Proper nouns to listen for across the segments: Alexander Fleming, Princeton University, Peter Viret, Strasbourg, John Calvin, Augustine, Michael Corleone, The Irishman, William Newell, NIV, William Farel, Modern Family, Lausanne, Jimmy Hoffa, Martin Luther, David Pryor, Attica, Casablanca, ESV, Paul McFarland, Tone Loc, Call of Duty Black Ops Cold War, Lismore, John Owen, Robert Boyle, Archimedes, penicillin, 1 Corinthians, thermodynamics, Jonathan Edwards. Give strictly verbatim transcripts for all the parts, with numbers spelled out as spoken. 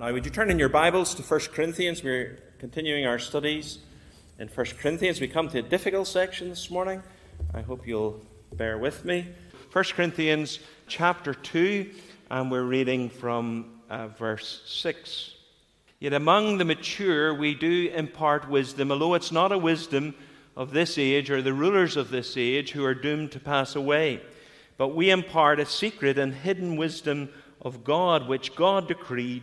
Now, would you turn in your Bibles to First Corinthians? We're continuing our studies in First Corinthians. We come to a difficult section this morning. I hope you'll bear with me. First Corinthians chapter two, and we're reading from uh, verse six. Yet among the mature we do impart wisdom, although it's not a wisdom of this age or the rulers of this age who are doomed to pass away. But we impart a secret and hidden wisdom of God, which God decreed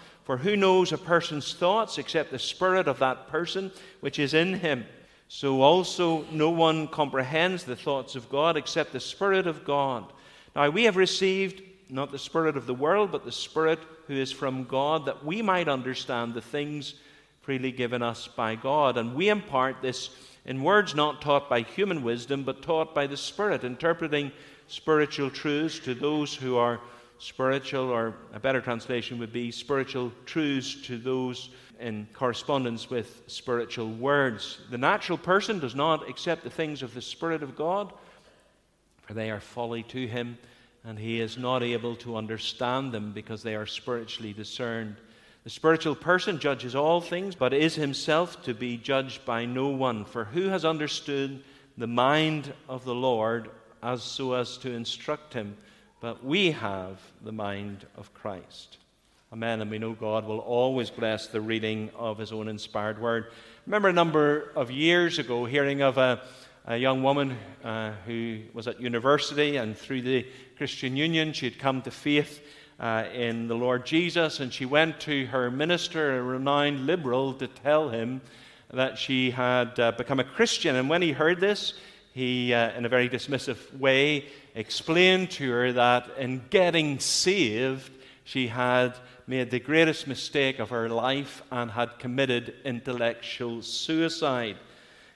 For who knows a person's thoughts except the spirit of that person which is in him? So also no one comprehends the thoughts of God except the Spirit of God. Now we have received not the spirit of the world, but the Spirit who is from God, that we might understand the things freely given us by God. And we impart this in words not taught by human wisdom, but taught by the Spirit, interpreting spiritual truths to those who are spiritual, or a better translation would be spiritual truths to those in correspondence with spiritual words. The natural person does not accept the things of the Spirit of God, for they are folly to him, and he is not able to understand them because they are spiritually discerned. The spiritual person judges all things, but is himself to be judged by no one. For who has understood the mind of the Lord as so as to instruct him? But we have the mind of Christ. Amen. And we know God will always bless the reading of his own inspired word. Remember a number of years ago hearing of a, a young woman uh, who was at university, and through the Christian Union she had come to faith uh, in the Lord Jesus, and she went to her minister, a renowned liberal, to tell him that she had uh, become a Christian. And when he heard this, he, uh, in a very dismissive way, explained to her that in getting saved, she had made the greatest mistake of her life and had committed intellectual suicide.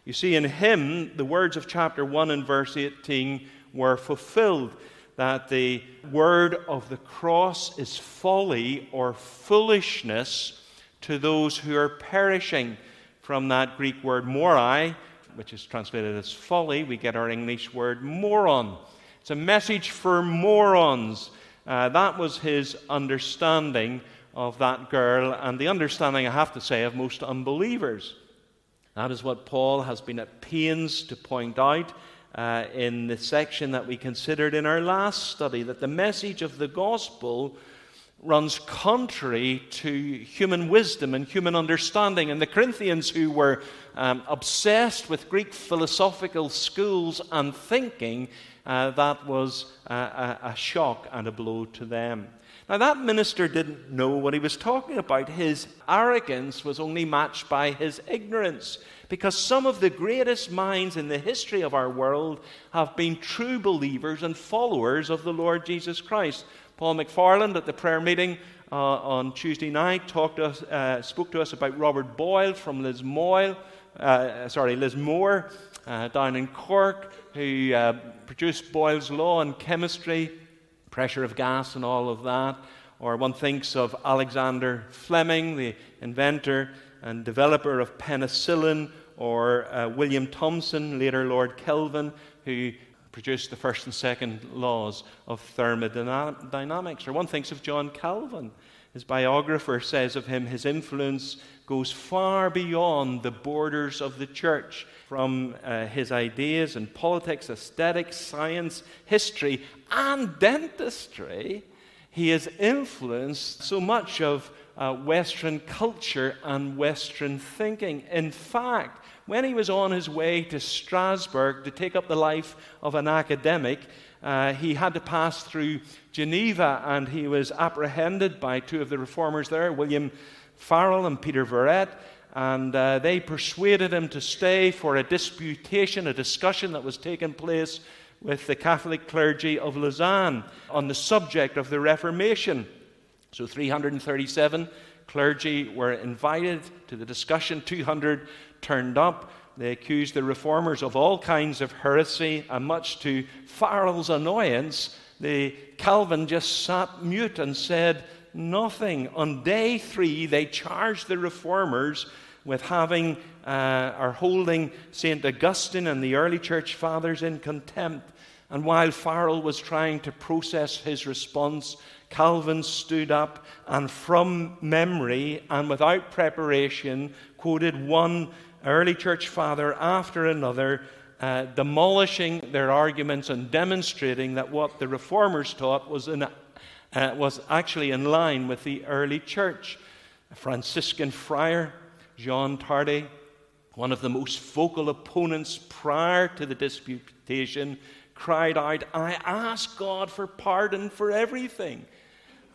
You see, in him, the words of chapter one and verse eighteen were fulfilled, that the word of the cross is folly or foolishness to those who are perishing. From that Greek word morai, which is translated as folly, we get our English word moron. It's a message for morons. Uh, that was his understanding of that girl, and the understanding, I have to say, of most unbelievers. That is what Paul has been at pains to point out uh, in the section that we considered in our last study, that the message of the gospel runs contrary to human wisdom and human understanding. And the Corinthians, who were um, obsessed with Greek philosophical schools and thinking, uh, that was uh, a shock and a blow to them. Now, that minister didn't know what he was talking about. His arrogance was only matched by his ignorance, because some of the greatest minds in the history of our world have been true believers and followers of the Lord Jesus Christ. Paul McFarland at the prayer meeting uh, on Tuesday night talked to us, uh, spoke to us about Robert Boyle from Lismore, uh, sorry, Lismore uh, down in Cork, who uh, produced Boyle's Law in chemistry, pressure of gas and all of that. Or one thinks of Alexander Fleming, the inventor and developer of penicillin, or uh, William Thompson, later Lord Kelvin, who produced the first and second laws of thermodynamics. Or one thinks of John Calvin. His biographer says of him, his influence goes far beyond the borders of the church, from uh, his ideas in politics, aesthetics, science, history, and dentistry. He has influenced so much of uh, Western culture and Western thinking. In fact, when he was on his way to Strasbourg to take up the life of an academic, uh, he had to pass through Geneva, and he was apprehended by two of the reformers there, William Farel and Peter Viret, and uh, they persuaded him to stay for a disputation, a discussion that was taking place with the Catholic clergy of Lausanne on the subject of the Reformation. So three hundred thirty-seven clergy were invited to the discussion. two hundred turned up. They accused the reformers of all kinds of heresy, and much to Farel's annoyance, the Calvin just sat mute and said nothing. On day three, they charged the reformers with having uh, or holding Saint Augustine and the early church fathers in contempt. And while Farel was trying to process his response, Calvin stood up and from memory and without preparation quoted one early church father after another, uh, demolishing their arguments and demonstrating that what the reformers taught was, in, uh, was actually in line with the early church. A Franciscan friar, Jean Tardy, one of the most vocal opponents prior to the disputation, cried out, "I ask God for pardon for everything.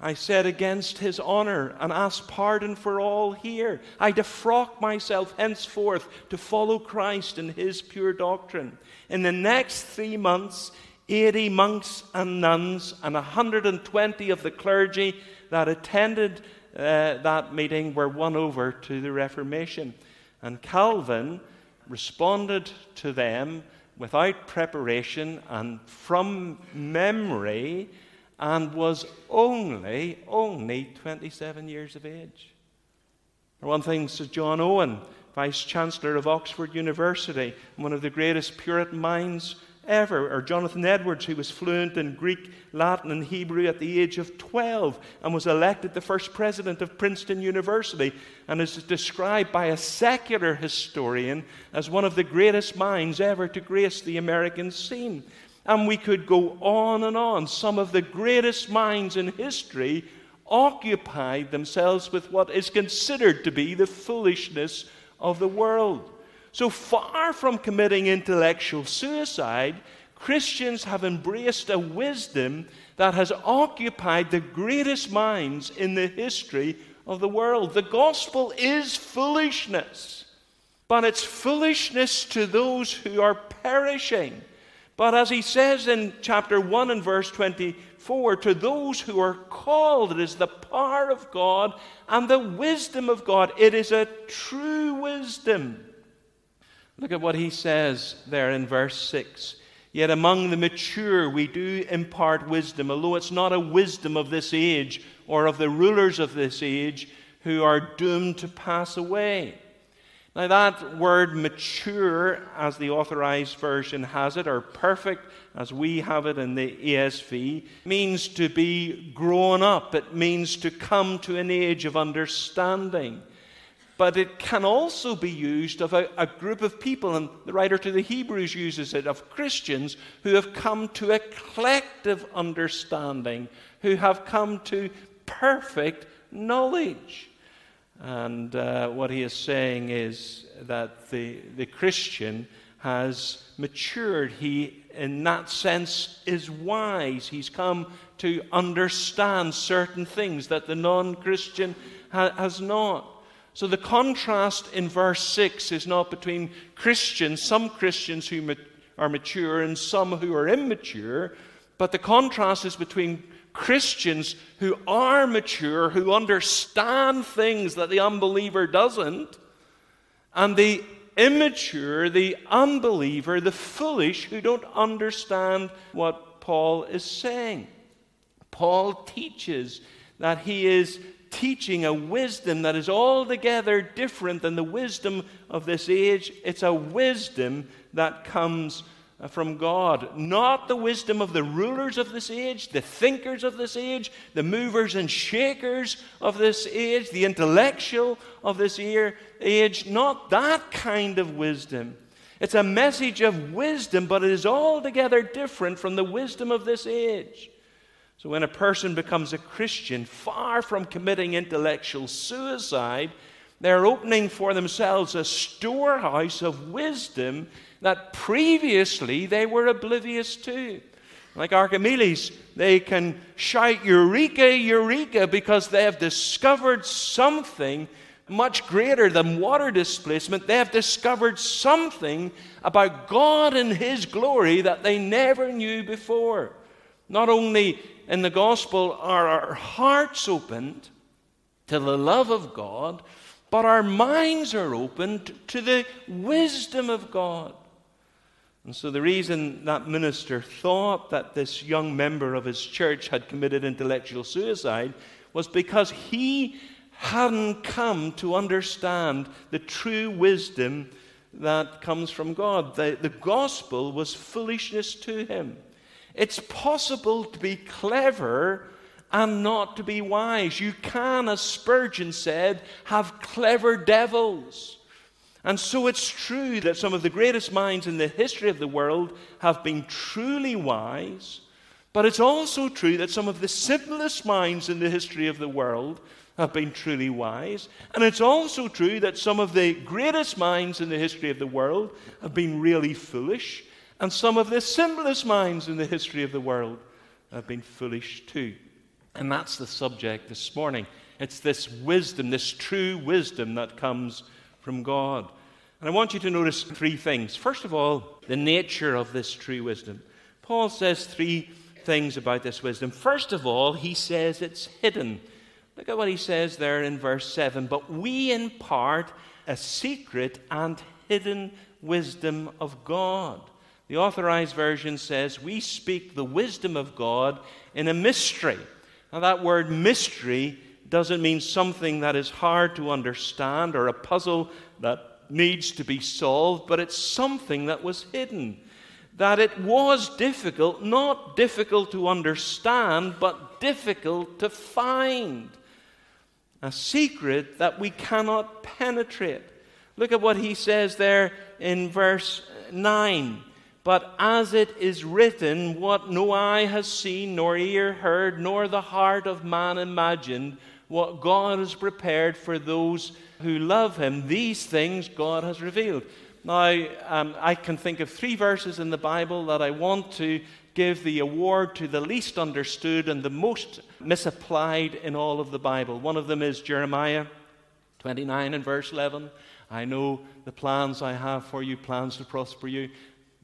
I said against his honor and ask pardon for all here. I defrock myself henceforth to follow Christ and his pure doctrine." In the next three months, eighty monks and nuns and one hundred twenty of the clergy that attended uh, that meeting were won over to the Reformation. And Calvin responded to them without preparation and from memory, and was only, only twenty-seven years of age. One thing, Sir John Owen, Vice Chancellor of Oxford University, one of the greatest Puritan minds ever, or Jonathan Edwards, who was fluent in Greek, Latin, and Hebrew at the age of twelve, and was elected the first president of Princeton University, and is described by a secular historian as one of the greatest minds ever to grace the American scene. And we could go on and on. Some of the greatest minds in history occupied themselves with what is considered to be the foolishness of the world. So far from committing intellectual suicide, Christians have embraced a wisdom that has occupied the greatest minds in the history of the world. The gospel is foolishness, but it's foolishness to those who are perishing. But as he says in chapter one and verse twenty-four, to those who are called, it is the power of God and the wisdom of God. It is a true wisdom. Look at what he says there in verse six. "Yet among the mature we do impart wisdom, although it's not a wisdom of this age or of the rulers of this age who are doomed to pass away." Now that word mature, as the Authorized Version has it, or perfect, as we have it in the E S V, means to be grown up. It means to come to an age of understanding. But it can also be used of a, a group of people, and the writer to the Hebrews uses it, of Christians who have come to a collective understanding, who have come to perfect knowledge. And uh, what he is saying is that the, the Christian has matured. He, in that sense, is wise. He's come to understand certain things that the non-Christian ha- has not. So the contrast in verse six is not between Christians, some Christians who mat- are mature and some who are immature, but the contrast is between Christians who are mature, who understand things that the unbeliever doesn't, and the immature, the unbeliever, the foolish, who don't understand what Paul is saying. Paul teaches that he is teaching a wisdom that is altogether different than the wisdom of this age. It's a wisdom that comes from God, not the wisdom of the rulers of this age, the thinkers of this age, the movers and shakers of this age, the intellectual of this age, not that kind of wisdom. It's a message of wisdom, but it is altogether different from the wisdom of this age. So when a person becomes a Christian, far from committing intellectual suicide, they're opening for themselves a storehouse of wisdom that previously they were oblivious to. Like Archimedes, they can shout "Eureka, Eureka" because they have discovered something much greater than water displacement. They have discovered something about God and His glory that they never knew before. Not only in the gospel are our hearts opened to the love of God, but our minds are opened to the wisdom of God. And so the reason that minister thought that this young member of his church had committed intellectual suicide was because he hadn't come to understand the true wisdom that comes from God. The, the gospel was foolishness to him. It's possible to be clever and not to be wise. You can, as Spurgeon said, have clever devils. And so it's true that some of the greatest minds in the history of the world have been truly wise, but it's also true that some of the simplest minds in the history of the world have been truly wise, and it's also true that some of the greatest minds in the history of the world have been really foolish, and some of the simplest minds in the history of the world have been foolish too. And that's the subject this morning. It's this wisdom, this true wisdom that comes from God. And I want you to notice three things. First of all, the nature of this true wisdom. Paul says three things about this wisdom. First of all, he says it's hidden. Look at what he says there in verse seven. But we impart a secret and hidden wisdom of God. The Authorized Version says, we speak the wisdom of God in a mystery. Now that word mystery doesn't mean something that is hard to understand or a puzzle that needs to be solved, but it's something that was hidden. That it was difficult, not difficult to understand, but difficult to find. A secret that we cannot penetrate. Look at what he says there in verse nine. But as it is written, what no eye has seen, nor ear heard, nor the heart of man imagined, what God has prepared for those who love him, these things God has revealed. Now, um, I can think of three verses in the Bible that I want to give the award to the least understood and the most misapplied in all of the Bible. One of them is Jeremiah twenty-nine and verse eleven. I know the plans I have for you, plans to prosper you.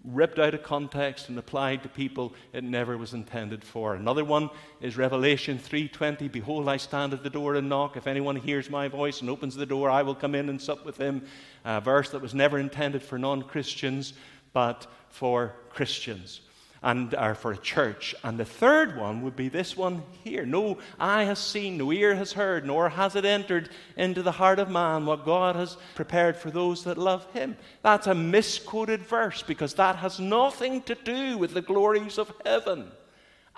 Ripped out of context and applied to people it never was intended for. Another one is Revelation three twenty. Behold, I stand at the door and knock. If anyone hears my voice and opens the door, I will come in and sup with him. A verse that was never intended for non-Christians, but for Christians and or for a church. And the third one would be this one here. No eye has seen, no ear has heard, nor has it entered into the heart of man what God has prepared for those that love him. That's a misquoted verse because that has nothing to do with the glories of heaven.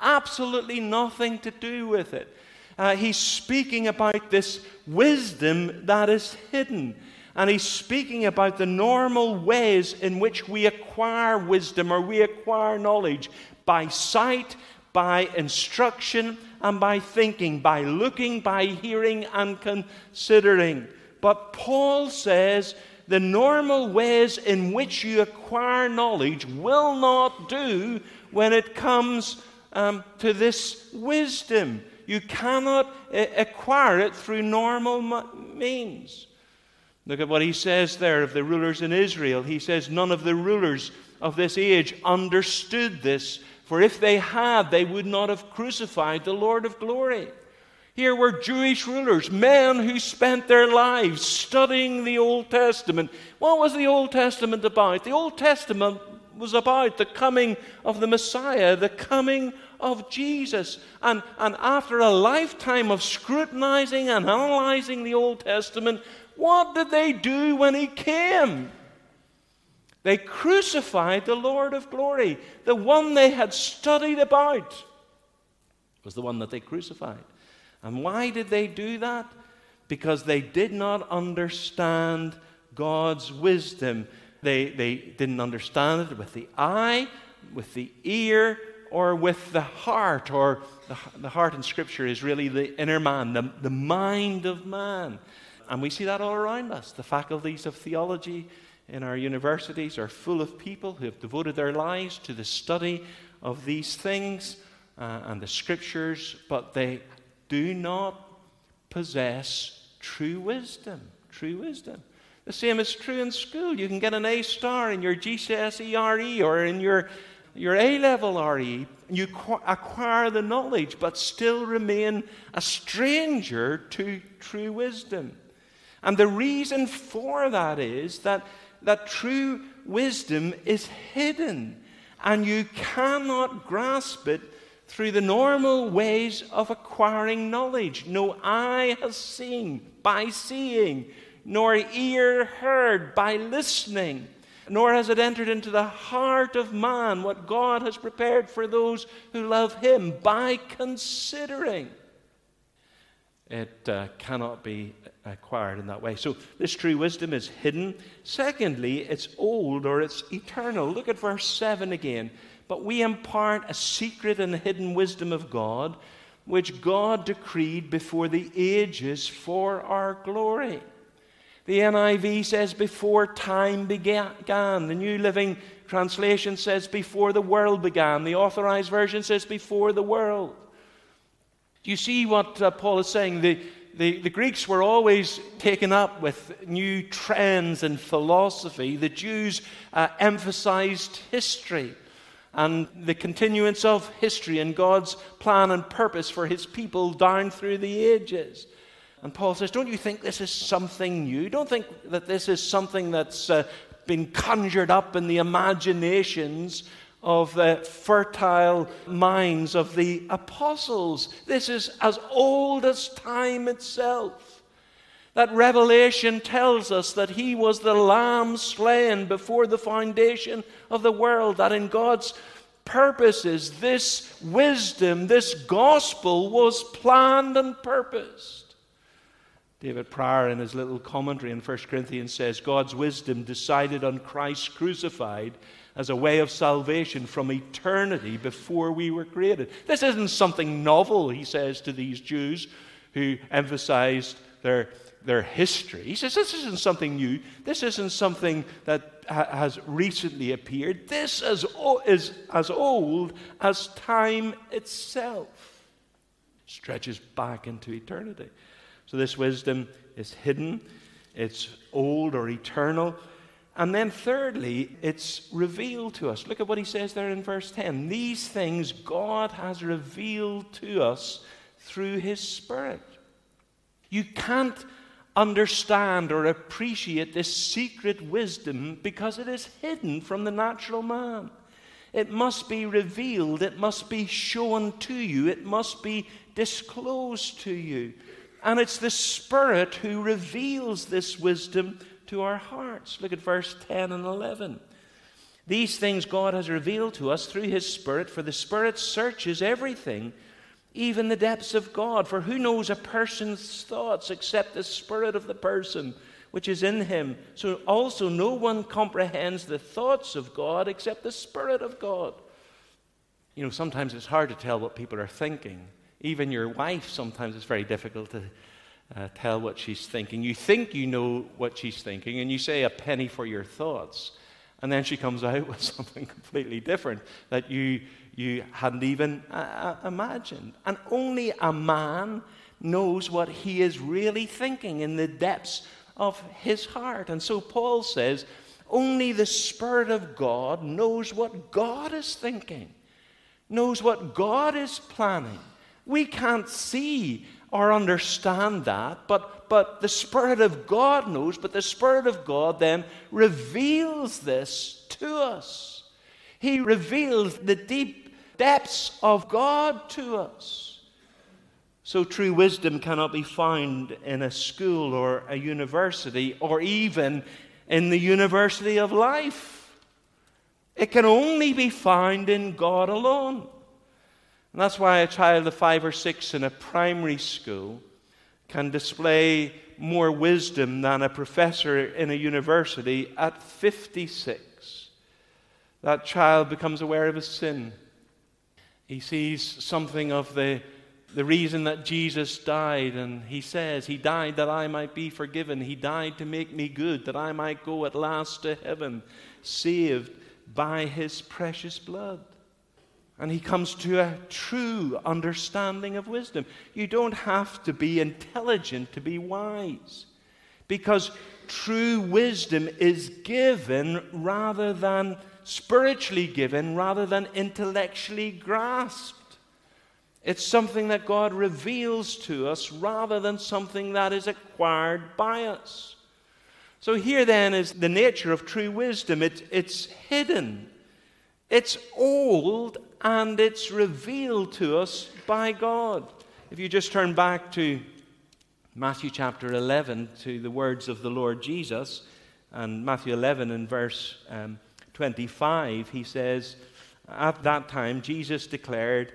Absolutely nothing to do with it. Uh, he's speaking about this wisdom that is hidden. And he's speaking about the normal ways in which we acquire wisdom or we acquire knowledge by sight, by instruction, and by thinking, by looking, by hearing, and considering. But Paul says the normal ways in which you acquire knowledge will not do when it comes um, to this wisdom. You cannot uh, acquire it through normal m- means. Look at what he says there of the rulers in Israel. He says, none of the rulers of this age understood this, for if they had, they would not have crucified the Lord of glory. Here were Jewish rulers, men who spent their lives studying the Old Testament. What was the Old Testament about? The Old Testament was about the coming of the Messiah, the coming of Jesus. And, and after a lifetime of scrutinizing and analyzing the Old Testament, what did they do when he came? They crucified the Lord of glory. The one they had studied about was the one that they crucified. And why did they do that? Because they did not understand God's wisdom. They, they didn't understand it with the eye, with the ear, or with the heart. Or the, the heart in Scripture is really the inner man, the, the mind of man. And we see that all around us. The faculties of theology in our universities are full of people who have devoted their lives to the study of these things uh, and the Scriptures, but they do not possess true wisdom. True wisdom. The same is true in school. You can get an A star in your G C S E R E or in your your A-level R E, and you acquire the knowledge, but still remain a stranger to true wisdom. And the reason for that is that, that true wisdom is hidden, and you cannot grasp it through the normal ways of acquiring knowledge. No eye has seen by seeing, nor ear heard by listening, nor has it entered into the heart of man what God has prepared for those who love him by considering. It uh, cannot be acquired in that way. So this true wisdom is hidden. Secondly, it's old or it's eternal. Look at verse seven again. But we impart a secret and hidden wisdom of God, which God decreed before the ages for our glory. The N I V says, before time began. The New Living Translation says, before the world began. The Authorized Version says, before the world. Do you see what uh, Paul is saying? The, the, the Greeks were always taken up with new trends in philosophy. The Jews uh, emphasized history and the continuance of history and God's plan and purpose for his people down through the ages. And Paul says, don't you think this is something new? Don't think that this is something that's uh, been conjured up in the imaginations of the fertile minds of the apostles. This is as old as time itself. That Revelation tells us that he was the Lamb slain before the foundation of the world, that in God's purposes, this wisdom, this gospel was planned and purposed. David Pryor, in his little commentary in First Corinthians, says, God's wisdom decided on Christ crucified as a way of salvation from eternity before we were created. This isn't something novel, he says to these Jews who emphasized their, their history. He says, this isn't something new. This isn't something that ha- has recently appeared. This is, o- is as old as time itself. Stretches back into eternity. So this wisdom is hidden, it's old or eternal. And then thirdly, it's revealed to us. Look at what he says there in verse ten. These things God has revealed to us through his Spirit. You can't understand or appreciate this secret wisdom because it is hidden from the natural man. It must be revealed, it must be shown to you, it must be disclosed to you. And it's the Spirit who reveals this wisdom to our hearts. Look at verse ten and eleven. These things God has revealed to us through his Spirit, for the Spirit searches everything, even the depths of God. For who knows a person's thoughts except the spirit of the person which is in him? So also no one comprehends the thoughts of God except the Spirit of God. You know, sometimes it's hard to tell what people are thinking. Even your wife, sometimes it's very difficult to uh, tell what she's thinking. You think you know what she's thinking, and you say a penny for your thoughts, and then she comes out with something completely different that you you hadn't even uh, imagined. And only a man knows what he is really thinking in the depths of his heart. And so Paul says, only the Spirit of God knows what God is thinking, knows what God is planning. We can't see or understand that, but, but the Spirit of God knows, but the Spirit of God then reveals this to us. He reveals the deep depths of God to us. So true wisdom cannot be found in a school or a university or even in the university of life. It can only be found in God alone. And that's why a child of five or six in a primary school can display more wisdom than a professor in a university at fifty-six. That child becomes aware of his sin. He sees something of the, the reason that Jesus died, and he says, he died that I might be forgiven. He died to make me good, that I might go at last to heaven, saved by his precious blood. And he comes to a true understanding of wisdom. You don't have to be intelligent to be wise, because true wisdom is given rather than spiritually given rather than intellectually grasped. It's something that God reveals to us rather than something that is acquired by us. So here then is the nature of true wisdom. It, it's hidden. It's old, and it's revealed to us by God. If you just turn back to Matthew chapter eleven, to the words of the Lord Jesus, and Matthew eleven in verse um, twenty-five, he says, "At that time Jesus declared,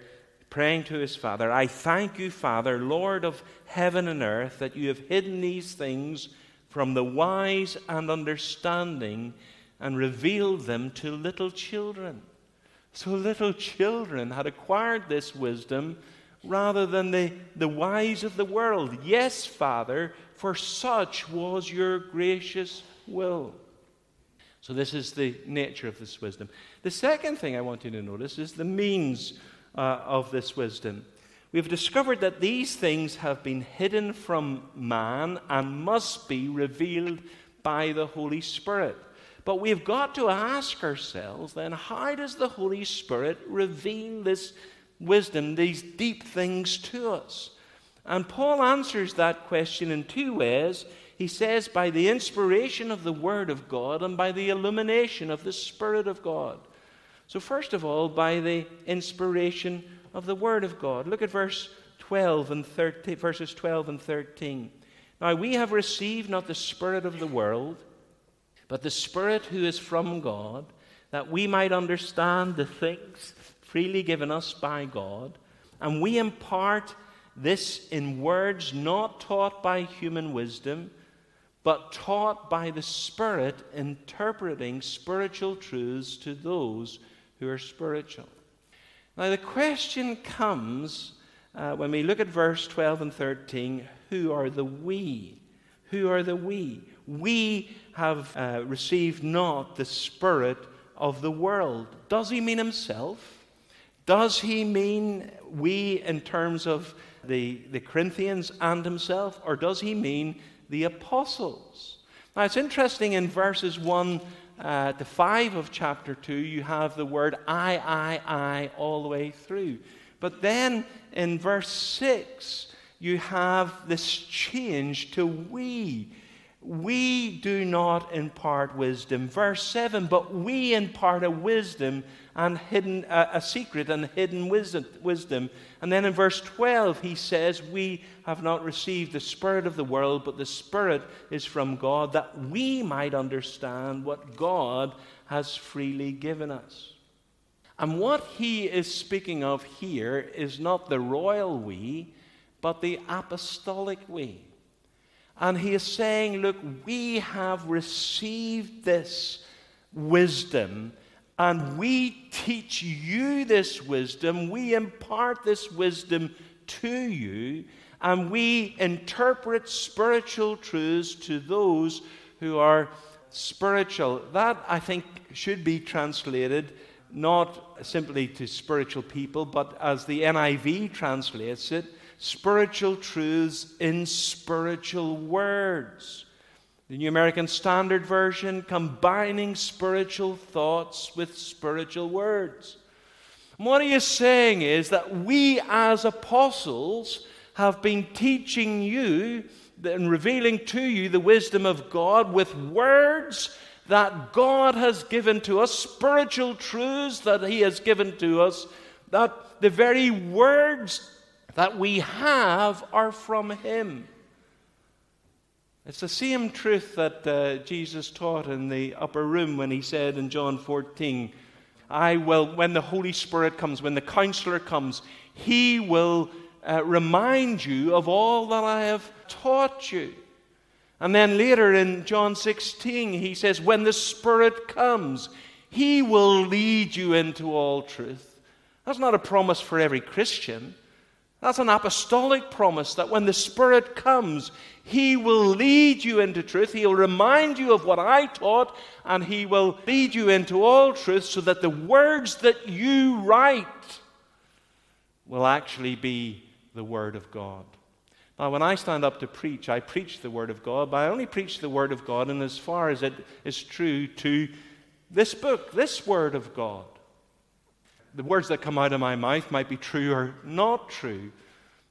praying to his Father, 'I thank you, Father, Lord of heaven and earth, that you have hidden these things from the wise and understanding and revealed them to little children.'" So little children had acquired this wisdom rather than the, the wise of the world. "Yes, Father, for such was your gracious will." So this is the nature of this wisdom. The second thing I want you to notice is the means uh, of this wisdom. We've discovered that these things have been hidden from man and must be revealed by the Holy Spirit. But we've got to ask ourselves then, how does the Holy Spirit reveal this wisdom, these deep things to us? And Paul answers that question in two ways. He says, by the inspiration of the Word of God and by the illumination of the Spirit of God. So first of all, by the inspiration of the Word of God. Look at verse twelve and thirteen, verses twelve and thirteen. "Now we have received not the Spirit of the world, but the Spirit who is from God, that we might understand the things freely given us by God. And we impart this in words not taught by human wisdom, but taught by the Spirit, interpreting spiritual truths to those who are spiritual." Now the question comes uh, when we look at verse twelve and thirteen, who are the we? Who are the we? We have uh, received not the Spirit of the world. Does he mean himself? Does he mean we in terms of the, the Corinthians and himself? Or does he mean the apostles? Now it's interesting, in verses one uh, to five of chapter two, you have the word I, I, I all the way through. But then in verse six, you have this change to we. "We do not impart wisdom." Verse seven, "But we impart a wisdom and hidden a, a secret and hidden wisdom, wisdom." And then in verse twelve, he says, "We have not received the Spirit of the world, but the Spirit is from God, that we might understand what God has freely given us." And what he is speaking of here is not the royal we, but the apostolic we. And he is saying, look, we have received this wisdom, and we teach you this wisdom, we impart this wisdom to you, and we interpret spiritual truths to those who are spiritual. That, I think, should be translated not simply to spiritual people, but as the N I V translates it, spiritual truths in spiritual words. The New American Standard Version, combining spiritual thoughts with spiritual words. And what he is saying is that we as apostles have been teaching you and revealing to you the wisdom of God with words that God has given to us, spiritual truths that he has given to us, that the very words that we have are from him. It's the same truth that uh, Jesus taught in the upper room when he said in John fourteen, "I will, when the Holy Spirit comes, when the Counselor comes, he will uh, remind you of all that I have taught you." And then later in John sixteen, he says, "When the Spirit comes, he will lead you into all truth." That's not a promise for every Christian. That's an apostolic promise, that when the Spirit comes, he will lead you into truth. He'll remind you of what I taught, and he will lead you into all truth, so that the words that you write will actually be the Word of God. Now, when I stand up to preach, I preach the Word of God, but I only preach the Word of God in as far as it is true to this book, this Word of God. The words that come out of my mouth might be true or not true,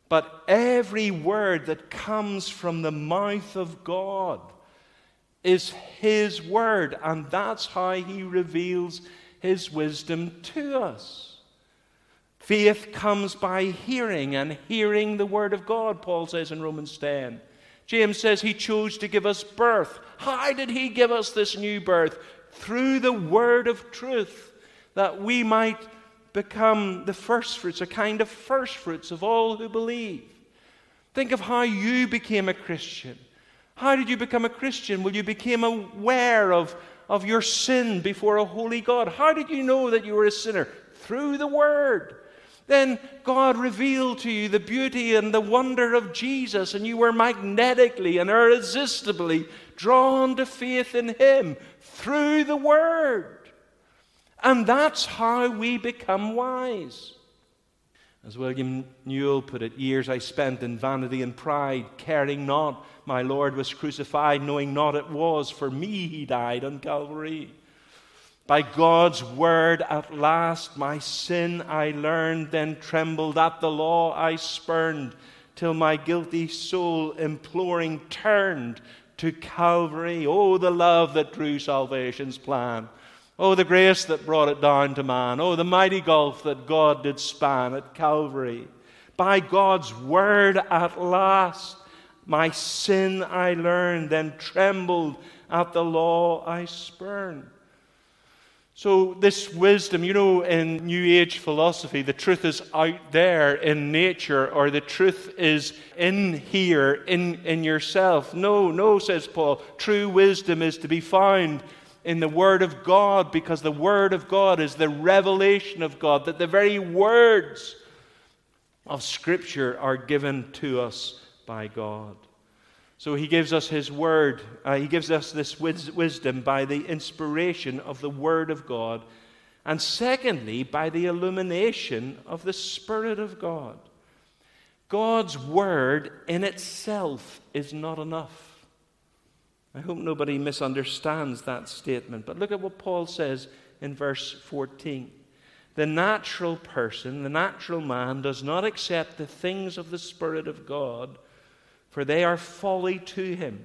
but every word that comes from the mouth of God is His Word, and that's how He reveals His wisdom to us. Faith comes by hearing, and hearing the Word of God, Paul says in Romans ten. James says He chose to give us birth. How did He give us this new birth? Through the Word of truth, that we might become the first fruits, a kind of first fruits of all who believe. Think of how you became a Christian. How did you become a Christian? Well, you became aware of, of your sin before a holy God. How did you know that you were a sinner? Through the Word. Then God revealed to you the beauty and the wonder of Jesus, and you were magnetically and irresistibly drawn to faith in Him through the Word. And that's how we become wise. As William Newell put it, years I spent in vanity and pride, caring not my Lord was crucified, knowing not it was for me He died on Calvary. By God's word at last my sin I learned, then trembled at the law I spurned, till my guilty soul imploring turned to Calvary. Oh, the love that drew salvation's plan. Oh, the grace that brought it down to man. Oh, the mighty gulf that God did span at Calvary. By God's word at last my sin I learned, then trembled at the law I spurned. So this wisdom, you know, in New Age philosophy, the truth is out there in nature, or the truth is in here, in, in yourself. No, no, says Paul, true wisdom is to be found in the Word of God, because the Word of God is the revelation of God, that the very words of Scripture are given to us by God. So He gives us His Word. Uh, he gives us this wis- wisdom by the inspiration of the Word of God. And secondly, by the illumination of the Spirit of God. God's Word in itself is not enough. I hope nobody misunderstands that statement. But look at what Paul says in verse fourteen. The natural person, the natural man, does not accept the things of the Spirit of God, for they are folly to him,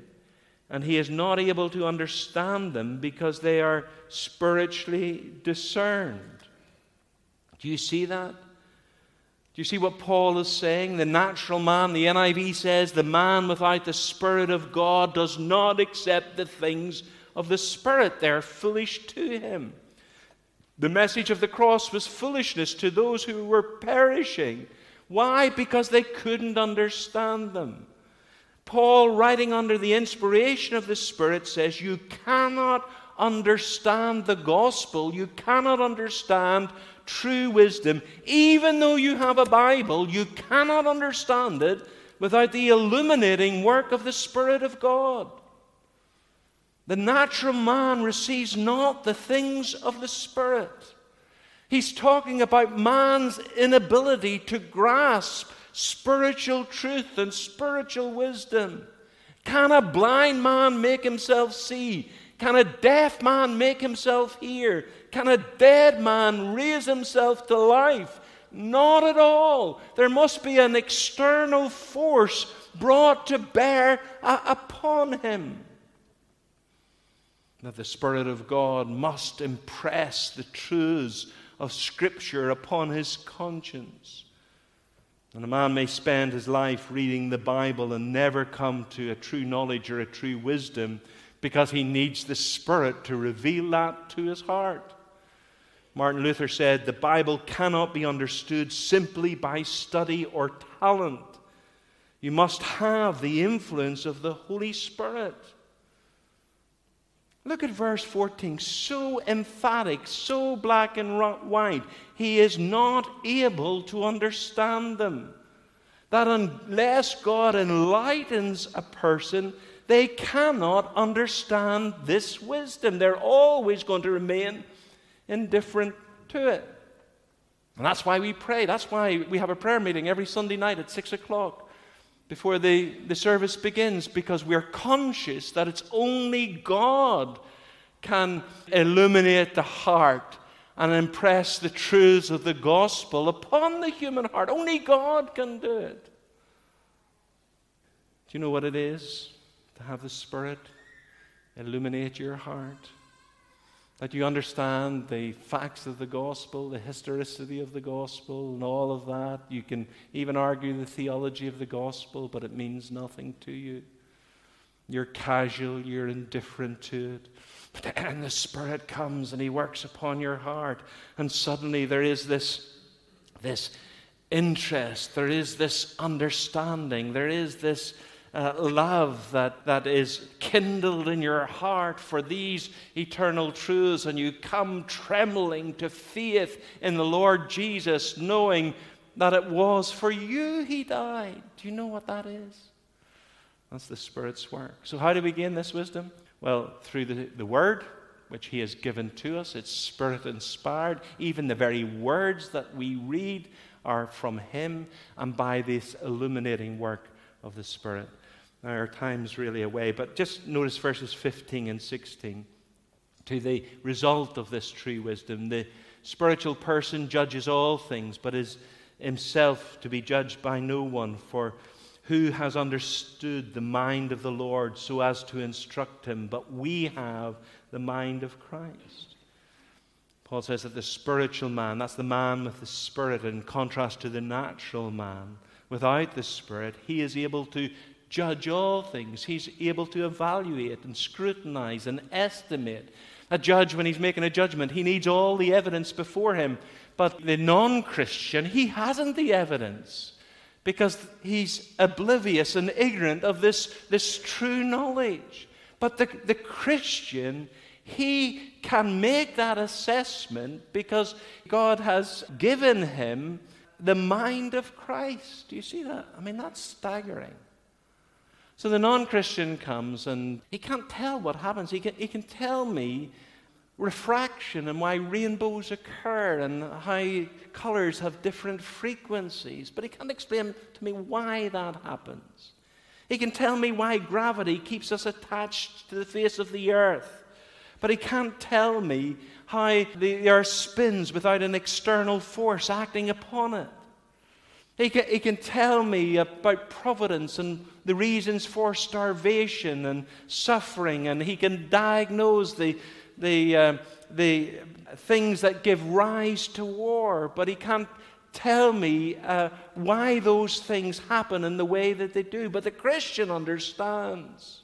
and he is not able to understand them because they are spiritually discerned. Do you see that? Do you see what Paul is saying? The natural man, the N I V says, the man without the Spirit of God does not accept the things of the Spirit. They are foolish to him. The message of the cross was foolishness to those who were perishing. Why? Because they couldn't understand them. Paul, writing under the inspiration of the Spirit, says you cannot understand the gospel, you cannot understand true wisdom. Even though you have a Bible, you cannot understand it without the illuminating work of the Spirit of God. The natural man receives not the things of the Spirit. He's talking about man's inability to grasp spiritual truth and spiritual wisdom. Can a blind man make himself see? Can a deaf man make himself hear? Can a dead man raise himself to life? Not at all. There must be an external force brought to bear a- upon him. That the Spirit of God must impress the truths of Scripture upon his conscience. And a man may spend his life reading the Bible and never come to a true knowledge or a true wisdom, because he needs the Spirit to reveal that to his heart. Martin Luther said, the Bible cannot be understood simply by study or talent. You must have the influence of the Holy Spirit. Look at verse fourteen, so emphatic, so black and white. He is not able to understand them. That unless God enlightens a person, they cannot understand this wisdom. They're always going to remain indifferent to it. And that's why we pray. That's why we have a prayer meeting every Sunday night at six o'clock. Before the, the service begins, because we are conscious that it's only God can illuminate the heart and impress the truths of the gospel upon the human heart. Only God can do it. Do you know what it is to have the Spirit illuminate your heart? That you understand the facts of the gospel, the historicity of the gospel, and all of that. You can even argue the theology of the gospel, but it means nothing to you. You're casual, you're indifferent to it. But then the Spirit comes and He works upon your heart. And suddenly there is this, this interest, there is this understanding, there is this Uh, love that, that is kindled in your heart for these eternal truths, and you come trembling to faith in the Lord Jesus, knowing that it was for you He died. Do you know what that is? That's the Spirit's work. So how do we gain this wisdom? Well, through the, the Word, which He has given to us. It's Spirit-inspired. Even the very words that we read are from Him, and by this illuminating work of the Spirit. Now, our time's really away, but just notice verses fifteen and sixteen. To the result of this true wisdom, the spiritual person judges all things, but is himself to be judged by no one. For who has understood the mind of the Lord so as to instruct him? But we have the mind of Christ. Paul says that the spiritual man, that's the man with the Spirit, in contrast to the natural man, without the Spirit, he is able to judge all things. He's able to evaluate and scrutinize and estimate. A judge, when he's making a judgment, he needs all the evidence before him. But the non-Christian, he hasn't the evidence because he's oblivious and ignorant of this, this true knowledge. But the, the Christian, he can make that assessment because God has given him the mind of Christ. Do you see that? I mean, that's staggering. So the non-Christian comes and he can't tell what happens. He can, he can tell me refraction and why rainbows occur and how colors have different frequencies, but he can't explain to me why that happens. He can tell me why gravity keeps us attached to the face of the earth, but he can't tell me how the earth spins without an external force acting upon it. He can, he can tell me about providence and the reasons for starvation and suffering, and he can diagnose the, the, uh, the things that give rise to war, but he can't tell me uh, why those things happen in the way that they do. But the Christian understands.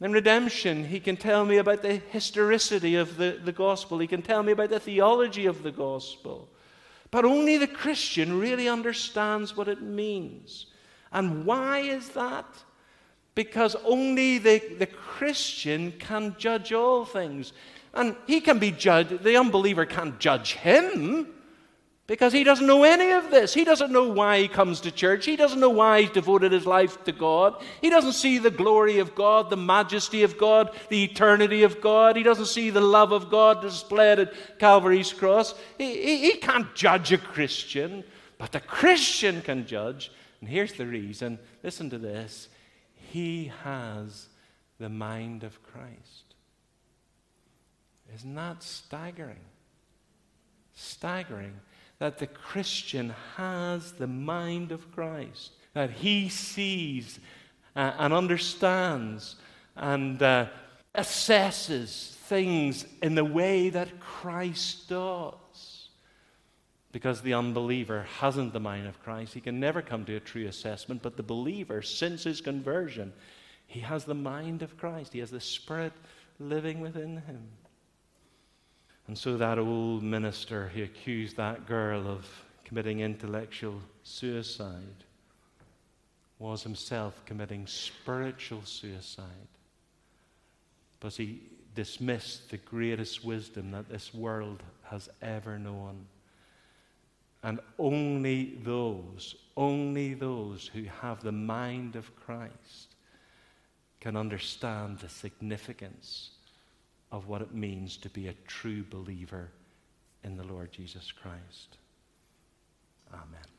In redemption, he can tell me about the historicity of the, the gospel. He can tell me about the theology of the gospel. But only the Christian really understands what it means. And why is that? Because only the, the Christian can judge all things. And he can be judged. The unbeliever can't judge him because he doesn't know any of this. He doesn't know why he comes to church. He doesn't know why he's devoted his life to God. He doesn't see the glory of God, the majesty of God, the eternity of God. He doesn't see the love of God displayed at Calvary's cross. He, he, he can't judge a Christian, but the Christian can judge. And here's the reason. Listen to this. He has the mind of Christ. Isn't that staggering? Staggering. That the Christian has the mind of Christ, that he sees uh, and understands and uh, assesses things in the way that Christ does. Because the unbeliever hasn't the mind of Christ. He can never come to a true assessment, but the believer, since his conversion, he has the mind of Christ. He has the Spirit living within him. And so that old minister, he accused that girl of committing intellectual suicide, was himself committing spiritual suicide. But he dismissed the greatest wisdom that this world has ever known. And only those, only those who have the mind of Christ can understand the significance of what it means to be a true believer in the Lord Jesus Christ. Amen.